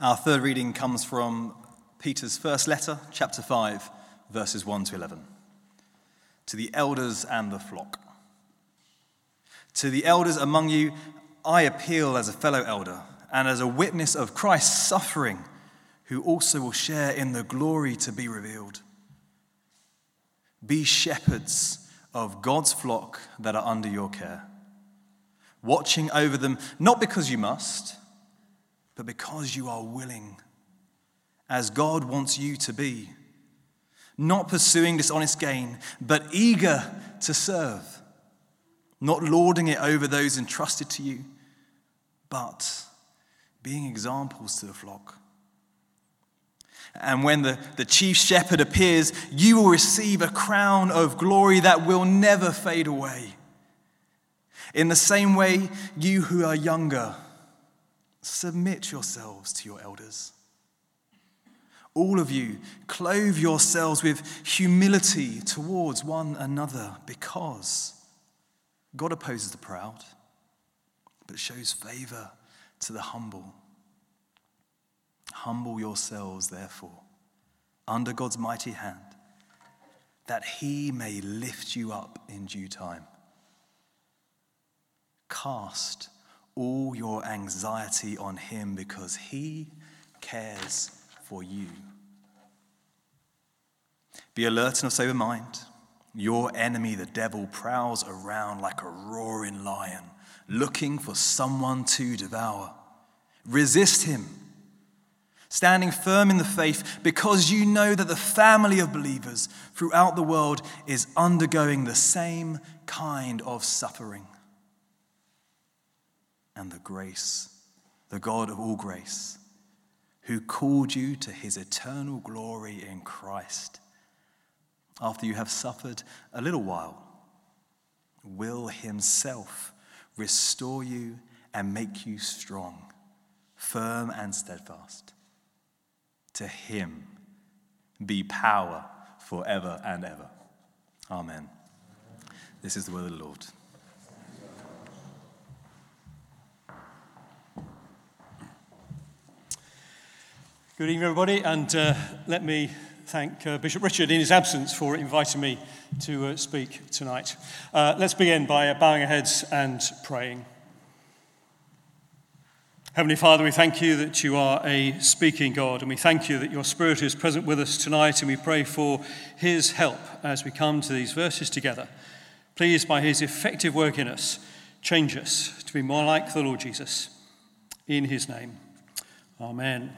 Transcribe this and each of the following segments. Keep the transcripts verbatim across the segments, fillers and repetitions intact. Our third reading comes from Peter's first letter, chapter five, verses one to eleven. To the elders and the flock. To the elders among you, I appeal as a fellow elder and as a witness of Christ's suffering, who also will share in the glory to be revealed. Be shepherds of God's flock that are under your care, watching over them, not because you must, but because you are willing, as God wants you to be, not pursuing dishonest gain, but eager to serve, not lording it over those entrusted to you, but being examples to the flock. And when the, the chief shepherd appears, you will receive a crown of glory that will never fade away. In the same way, you who are younger, submit yourselves to your elders. All of you, clothe yourselves with humility towards one another, because God opposes the proud, but shows favor to the humble. Humble yourselves, therefore, under God's mighty hand, that he may lift you up in due time. Cast all your anxiety on him, because he cares for you. Be alert and of sober mind. Your enemy, the devil, prowls around like a roaring lion, looking for someone to devour. Resist him, standing firm in the faith, because you know that the family of believers throughout the world is undergoing the same kind of suffering. And the grace, the God of all grace, who called you to his eternal glory in Christ, after you have suffered a little while, will himself restore you and make you strong, firm and steadfast. To him be power forever and ever. Amen. This is the word of the Lord. Good evening, everybody, and uh, let me thank uh, Bishop Richard in his absence for inviting me to uh, speak tonight. Uh, let's begin by bowing our heads and praying. Heavenly Father, we thank you that you are a speaking God, and we thank you that your Spirit is present with us tonight, and we pray for his help as we come to these verses together. Please, by his effective work in us, change us to be more like the Lord Jesus. In his name, amen.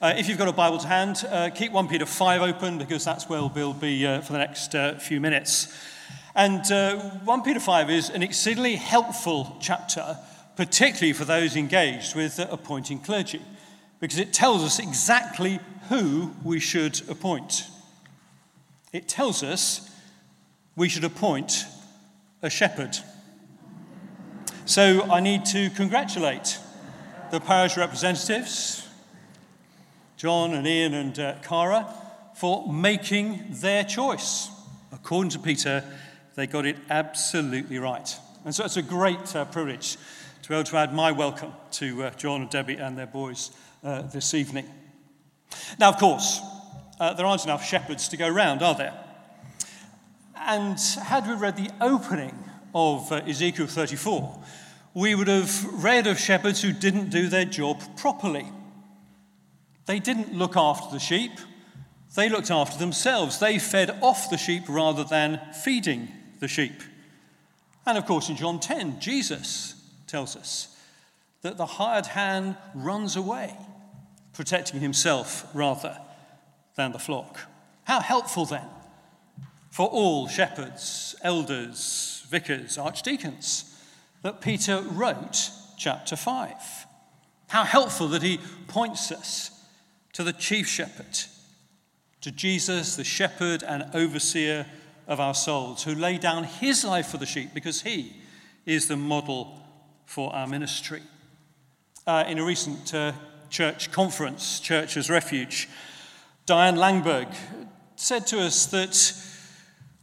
Uh, if you've got a Bible to hand, uh, keep First Peter five open, because that's where we'll be uh, for the next uh, few minutes. And uh, First Peter five is an exceedingly helpful chapter, particularly for those engaged with uh, appointing clergy, because it tells us exactly who we should appoint. It tells us we should appoint a shepherd. So I need to congratulate the parish representatives, John and Ian and uh, Cara, for making their choice. According to Peter, they got it absolutely right. And so it's a great uh, privilege to be able to add my welcome to uh, John and Debbie and their boys uh, this evening. Now, of course, uh, there aren't enough shepherds to go round, are there? And had we read the opening of uh, Ezekiel thirty-four, we would have read of shepherds who didn't do their job properly. They didn't look after the sheep. They looked after themselves. They fed off the sheep rather than feeding the sheep. And of course, in John ten, Jesus tells us that the hired hand runs away, protecting himself rather than the flock. How helpful then for all shepherds, elders, vicars, archdeacons, that Peter wrote chapter five. How helpful that he points us to the chief shepherd, to Jesus, the shepherd and overseer of our souls, who laid down his life for the sheep, because he is the model for our ministry. Uh, in a recent uh, church conference, Church as Refuge, Diane Langberg said to us that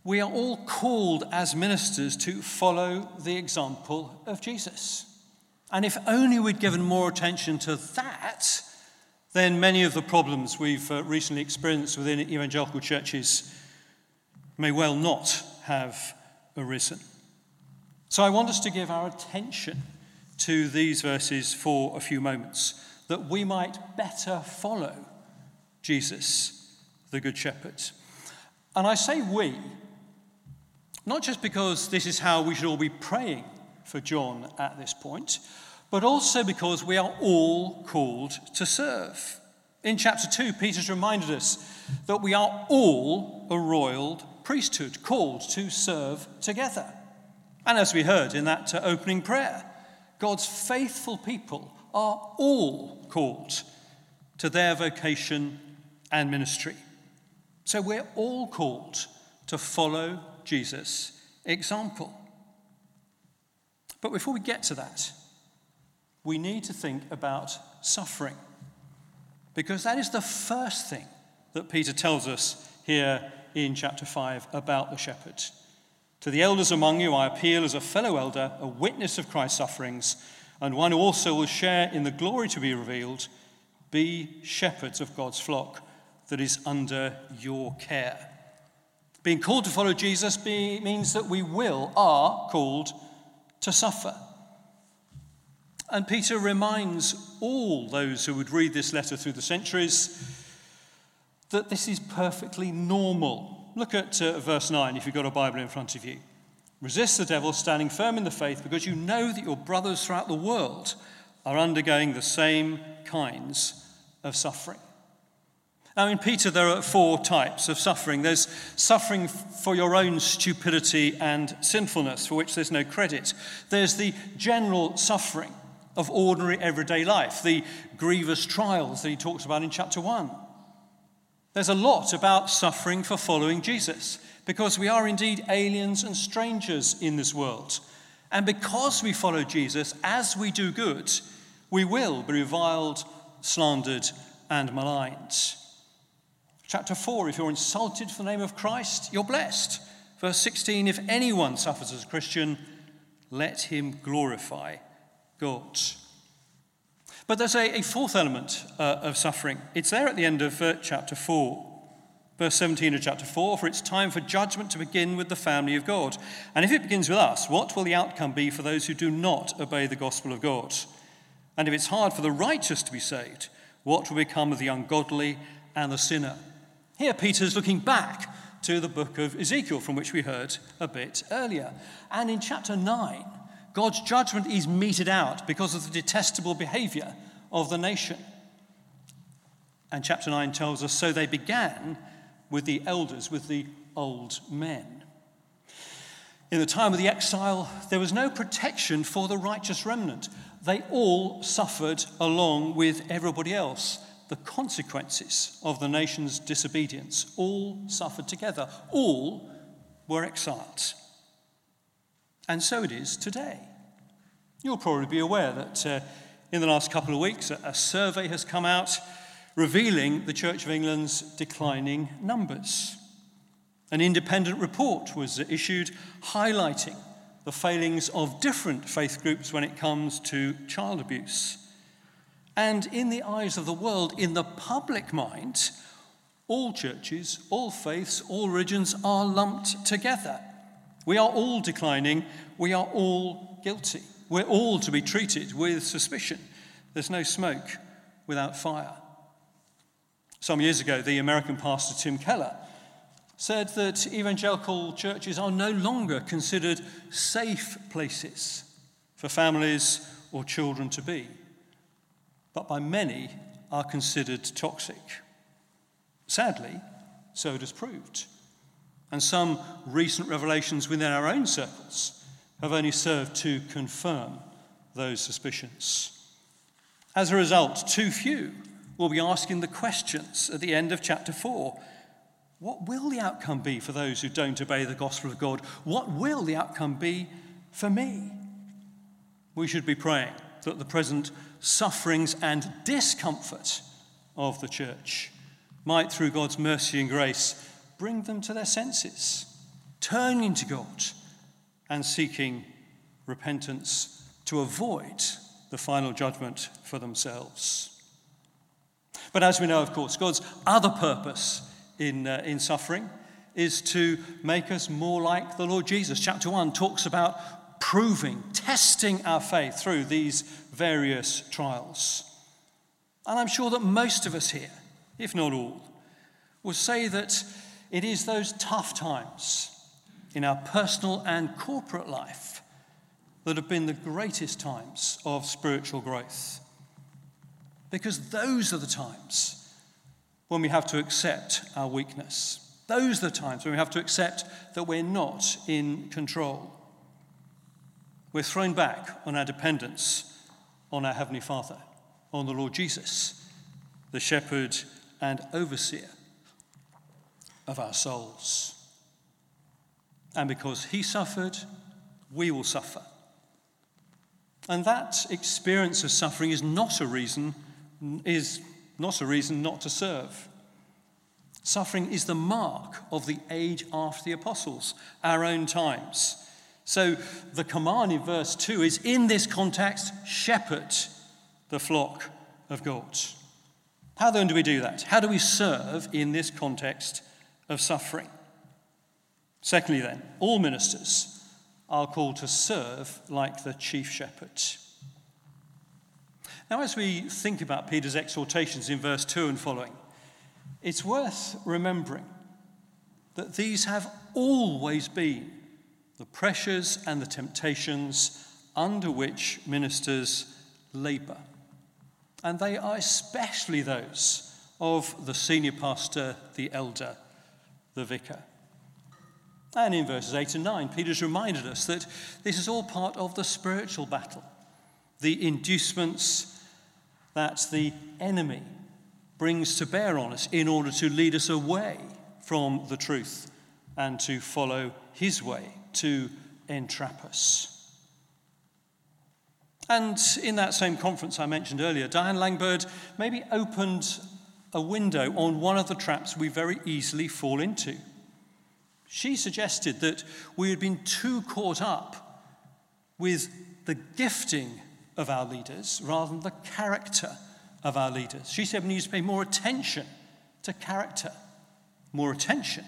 we are all called as ministers to follow the example of Jesus. And if only we'd given more attention to that, then many of the problems we've uh, recently experienced within evangelical churches may well not have arisen. So I want us to give our attention to these verses for a few moments, that we might better follow Jesus, the Good Shepherd. And I say we, not just because this is how we should all be praying for John at this point, but also because we are all called to serve. In chapter two, Peter's reminded us that we are all a royal priesthood, called to serve together. And as we heard in that opening prayer, God's faithful people are all called to their vocation and ministry. So we're all called to follow Jesus' example. But before we get to that, we need to think about suffering, because that is the first thing that Peter tells us here in chapter five about the shepherd. To the elders among you, I appeal as a fellow elder, a witness of Christ's sufferings, and one who also will share in the glory to be revealed. Be shepherds of God's flock that is under your care. Being called to follow Jesus be, means that we will, are called to suffer. And Peter reminds all those who would read this letter through the centuries that this is perfectly normal. Look at uh, verse nine, if you've got a Bible in front of you. Resist the devil, standing firm in the faith, because you know that your brothers throughout the world are undergoing the same kinds of suffering. Now, in Peter, there are four types of suffering. There's suffering for your own stupidity and sinfulness, for which there's no credit. There's the general suffering of ordinary everyday life, the grievous trials that he talks about in chapter one. There's a lot about suffering for following Jesus, because we are indeed aliens and strangers in this world. And because we follow Jesus, as we do good, we will be reviled, slandered, and maligned. Chapter four, if you're insulted for the name of Christ, you're blessed. Verse sixteen, if anyone suffers as a Christian, let him glorify God. But there's a, a fourth element uh, of suffering. It's there at the end of uh, chapter four. Verse seventeen of chapter four, for it's time for judgment to begin with the family of God. And if it begins with us, what will the outcome be for those who do not obey the gospel of God? And if it's hard for the righteous to be saved, what will become of the ungodly and the sinner? Here Peter's looking back to the book of Ezekiel, from which we heard a bit earlier. And in chapter nine, God's judgment is meted out because of the detestable behavior of the nation. And chapter nine tells us, so they began with the elders, with the old men. In the time of the exile, there was no protection for the righteous remnant. They all suffered along with everybody else the consequences of the nation's disobedience. All suffered together. All were exiled. And so it is today. You'll probably be aware that uh, in the last couple of weeks, a, a survey has come out revealing the Church of England's declining numbers. An independent report was issued highlighting the failings of different faith groups when it comes to child abuse. And in the eyes of the world, in the public mind, all churches, all faiths, all religions are lumped together. We are all declining. We are all guilty. We're all to be treated with suspicion. There's no smoke without fire. Some years ago, the American pastor Tim Keller said that evangelical churches are no longer considered safe places for families or children to be, but by many are considered toxic. Sadly, so it has proved. And some recent revelations within our own circles have only served to confirm those suspicions. As a result, too few will be asking the questions at the end of chapter four. What will the outcome be for those who don't obey the gospel of God? What will the outcome be for me? We should be praying that the present sufferings and discomfort of the church might, through God's mercy and grace, bring them to their senses, turning to God and seeking repentance to avoid the final judgment for themselves. But as we know, of course, God's other purpose in uh, in suffering is to make us more like the Lord Jesus. Chapter one talks about proving, testing our faith through these various trials. And I'm sure that most of us here, if not all, will say that it is those tough times in our personal and corporate life that have been the greatest times of spiritual growth. Because those are the times when we have to accept our weakness. Those are the times when we have to accept that we're not in control. We're thrown back on our dependence on our Heavenly Father, on the Lord Jesus, the shepherd and overseer of our souls. And because he suffered, we will suffer. And that experience of suffering is not a reason, is not a reason not to serve. Suffering is the mark of the age after the apostles, our own times. So the command in verse two is, in this context, shepherd the flock of God. How then do we do that? How do we serve in this context of suffering? Secondly then, all ministers are called to serve like the chief shepherd. Now, as we think about Peter's exhortations in verse two and following, it's worth remembering that these have always been the pressures and the temptations under which ministers labour. And they are especially those of the senior pastor, the elder, the vicar. And in verses eight and nine, Peter's reminded us that this is all part of the spiritual battle, the inducements that the enemy brings to bear on us in order to lead us away from the truth and to follow his way, to entrap us. And in that same conference I mentioned earlier, Diane Langberg maybe opened a window on one of the traps we very easily fall into. She suggested that we had been too caught up with the gifting of our leaders rather than the character of our leaders. She said we need to pay more attention to character, more attention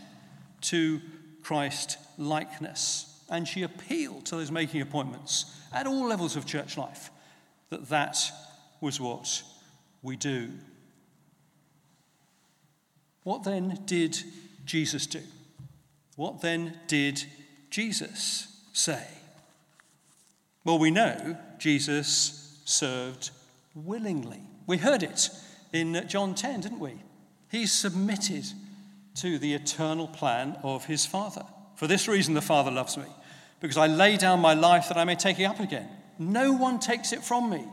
to Christ-likeness. And she appealed to those making appointments at all levels of church life that that was what we do. What then did Jesus do? What then did Jesus say? Well, we know Jesus served willingly. We heard it in John ten, didn't we? He submitted to the eternal plan of his Father. For this reason the Father loves me, because I lay down my life that I may take it up again. No one takes it from me,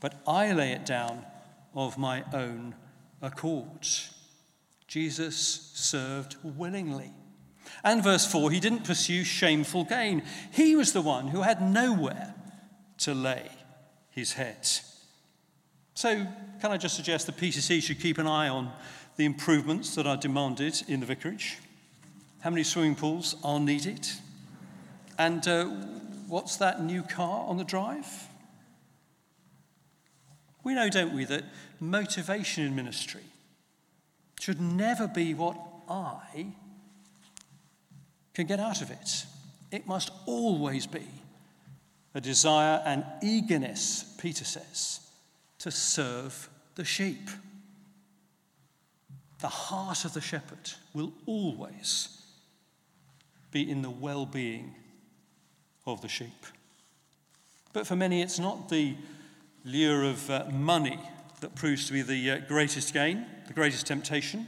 but I lay it down of my own accord. Jesus served willingly. And verse four, he didn't pursue shameful gain. He was the one who had nowhere to lay his head. So can I just suggest the P C C should keep an eye on the improvements that are demanded in the vicarage? How many swimming pools are needed? And uh, what's that new car on the drive? We know, don't we, that motivation in ministry should never be what I can get out of it. It must always be a desire and eagerness, Peter says, to serve the sheep. The heart of the shepherd will always be in the well-being of the sheep. But for many, it's not the lure of uh, money that proves to be the uh, greatest gain, the greatest temptation.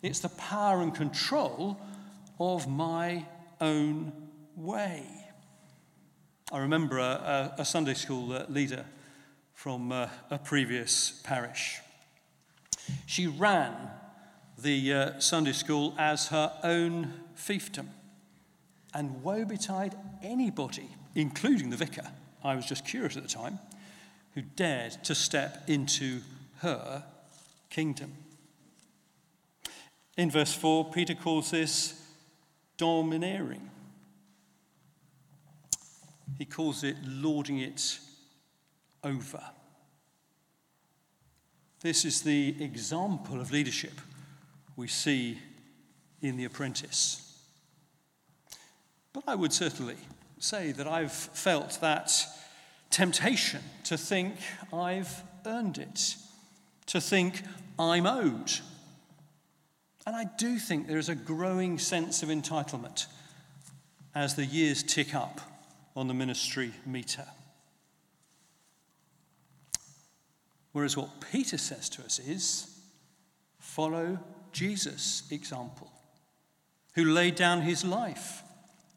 It's the power and control of my own way. I remember a, a, a Sunday school uh, leader from uh, a previous parish. She ran the uh, Sunday school as her own fiefdom. And woe betide anybody, including the vicar, I was just curious at the time, who dared to step into her kingdom. In verse four, Peter calls this domineering. He calls it lording it over. This is the example of leadership we see in The Apprentice. But I would certainly say that I've felt that temptation to think I've earned it, to think I'm owed. And I do think there is a growing sense of entitlement as the years tick up on the ministry meter. Whereas what Peter says to us is, follow Jesus' example, who laid down his life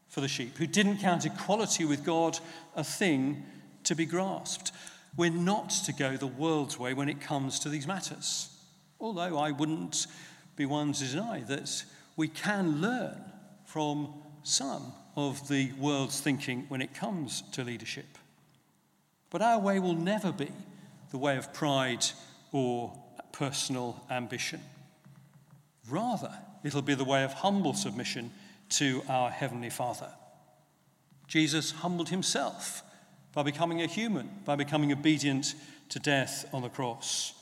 for the sheep, who didn't count equality with God a thing to be grasped. We're not to go the world's way when it comes to these matters, although I wouldn't be one to deny that we can learn from some of the world's thinking when it comes to leadership. But our way will never be the way of pride or personal ambition. Rather, it'll be the way of humble submission to our Heavenly Father. Jesus humbled himself by becoming a human, by becoming obedient to death on the cross.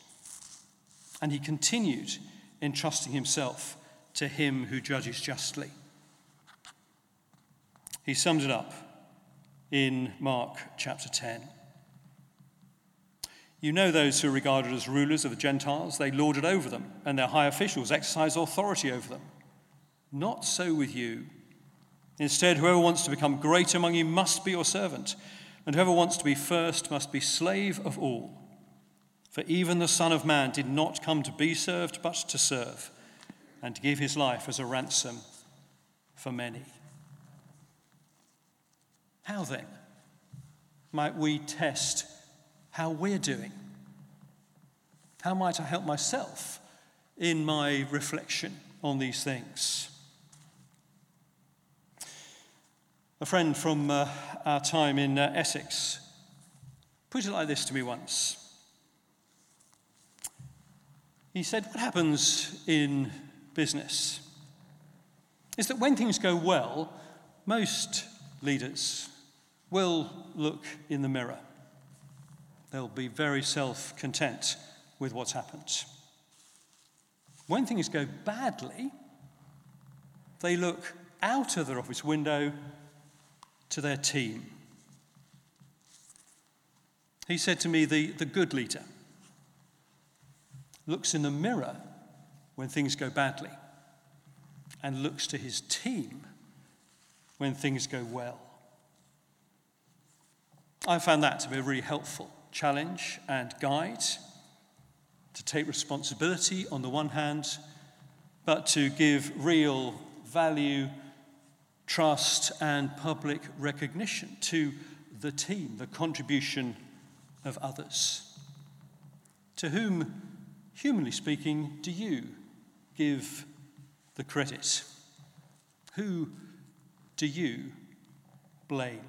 And he continued entrusting himself to him who judges justly. He sums it up in Mark chapter ten. You know those who are regarded as rulers of the Gentiles, they lord it over them, and their high officials exercise authority over them. Not so with you. Instead, whoever wants to become great among you must be your servant, and whoever wants to be first must be slave of all. For even the Son of Man did not come to be served, but to serve, and to give his life as a ransom for many. How then might we test how we're doing? How might I help myself in my reflection on these things? A friend from uh, our time in uh, Essex put it like this to me once. He said, what happens in business is that when things go well, most leaders will look in the mirror. They'll be very self-content with what's happened. When things go badly, they look out of their office window to their team. He said to me, the, the good leader looks in the mirror when things go badly and looks to his team when things go well. I found that to be a really helpful challenge and guide, to take responsibility on the one hand, but to give real value, trust, and public recognition to the team, the contribution of others. To whom, humanly speaking, do you give the credit? Who do you blame?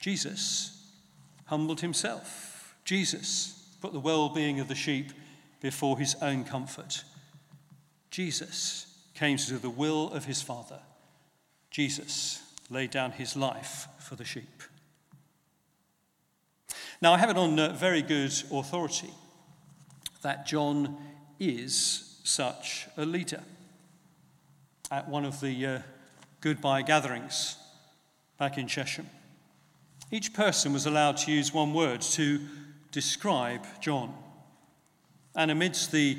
Jesus humbled himself. Jesus put the well-being of the sheep before his own comfort. Jesus came to do the will of his Father. Jesus laid down his life for the sheep. Now, I have it on uh, very good authority that John is such a leader. At one of the uh, goodbye gatherings back in Chesham, each person was allowed to use one word to describe John. And amidst the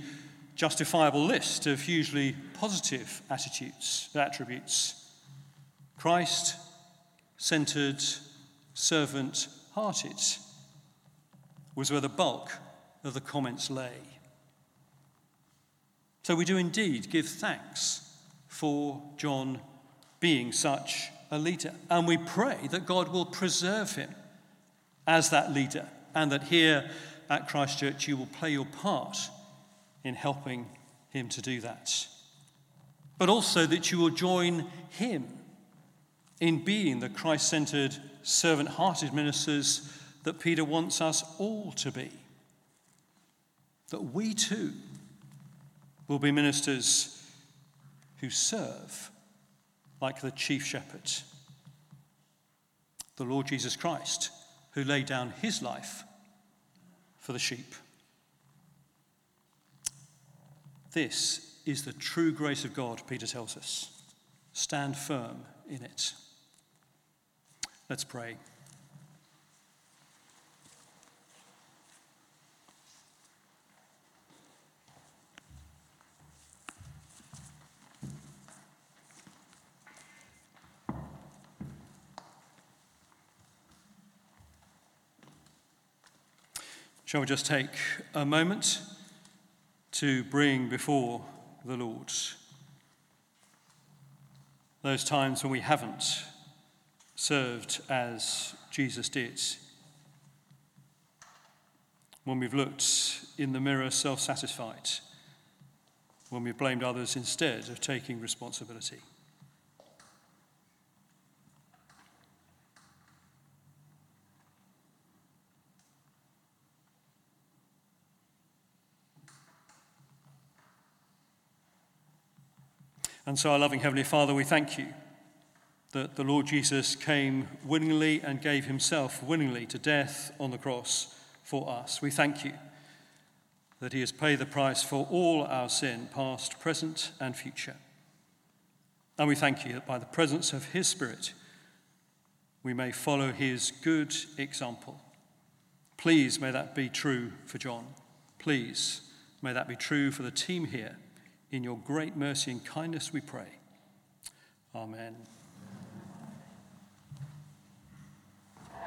justifiable list of hugely positive attitudes, attributes, Christ-centered, servant-hearted was where the bulk of the comments lay. So we do indeed give thanks for John being such a leader. And we pray that God will preserve him as that leader, and that here at Christchurch you will play your part in helping him to do that. But also that you will join him in being the Christ-centered, servant-hearted ministers that Peter wants us all to be. That we too will be ministers who serve like the chief shepherd, the Lord Jesus Christ, who laid down his life for the sheep. This is the true grace of God, Peter tells us. Stand firm in it. Let's pray. Shall we just take a moment to bring before the Lord those times when we haven't served as Jesus did, when we've looked in the mirror self-satisfied, when we've blamed others instead of taking responsibility. And so, our loving Heavenly Father, we thank you that the Lord Jesus came willingly and gave himself willingly to death on the cross for us. We thank you that he has paid the price for all our sin, past, present, and future. And we thank you that by the presence of his Spirit, we may follow his good example. Please may that be true for John. Please may that be true for the team here. In your great mercy and kindness we pray. Amen.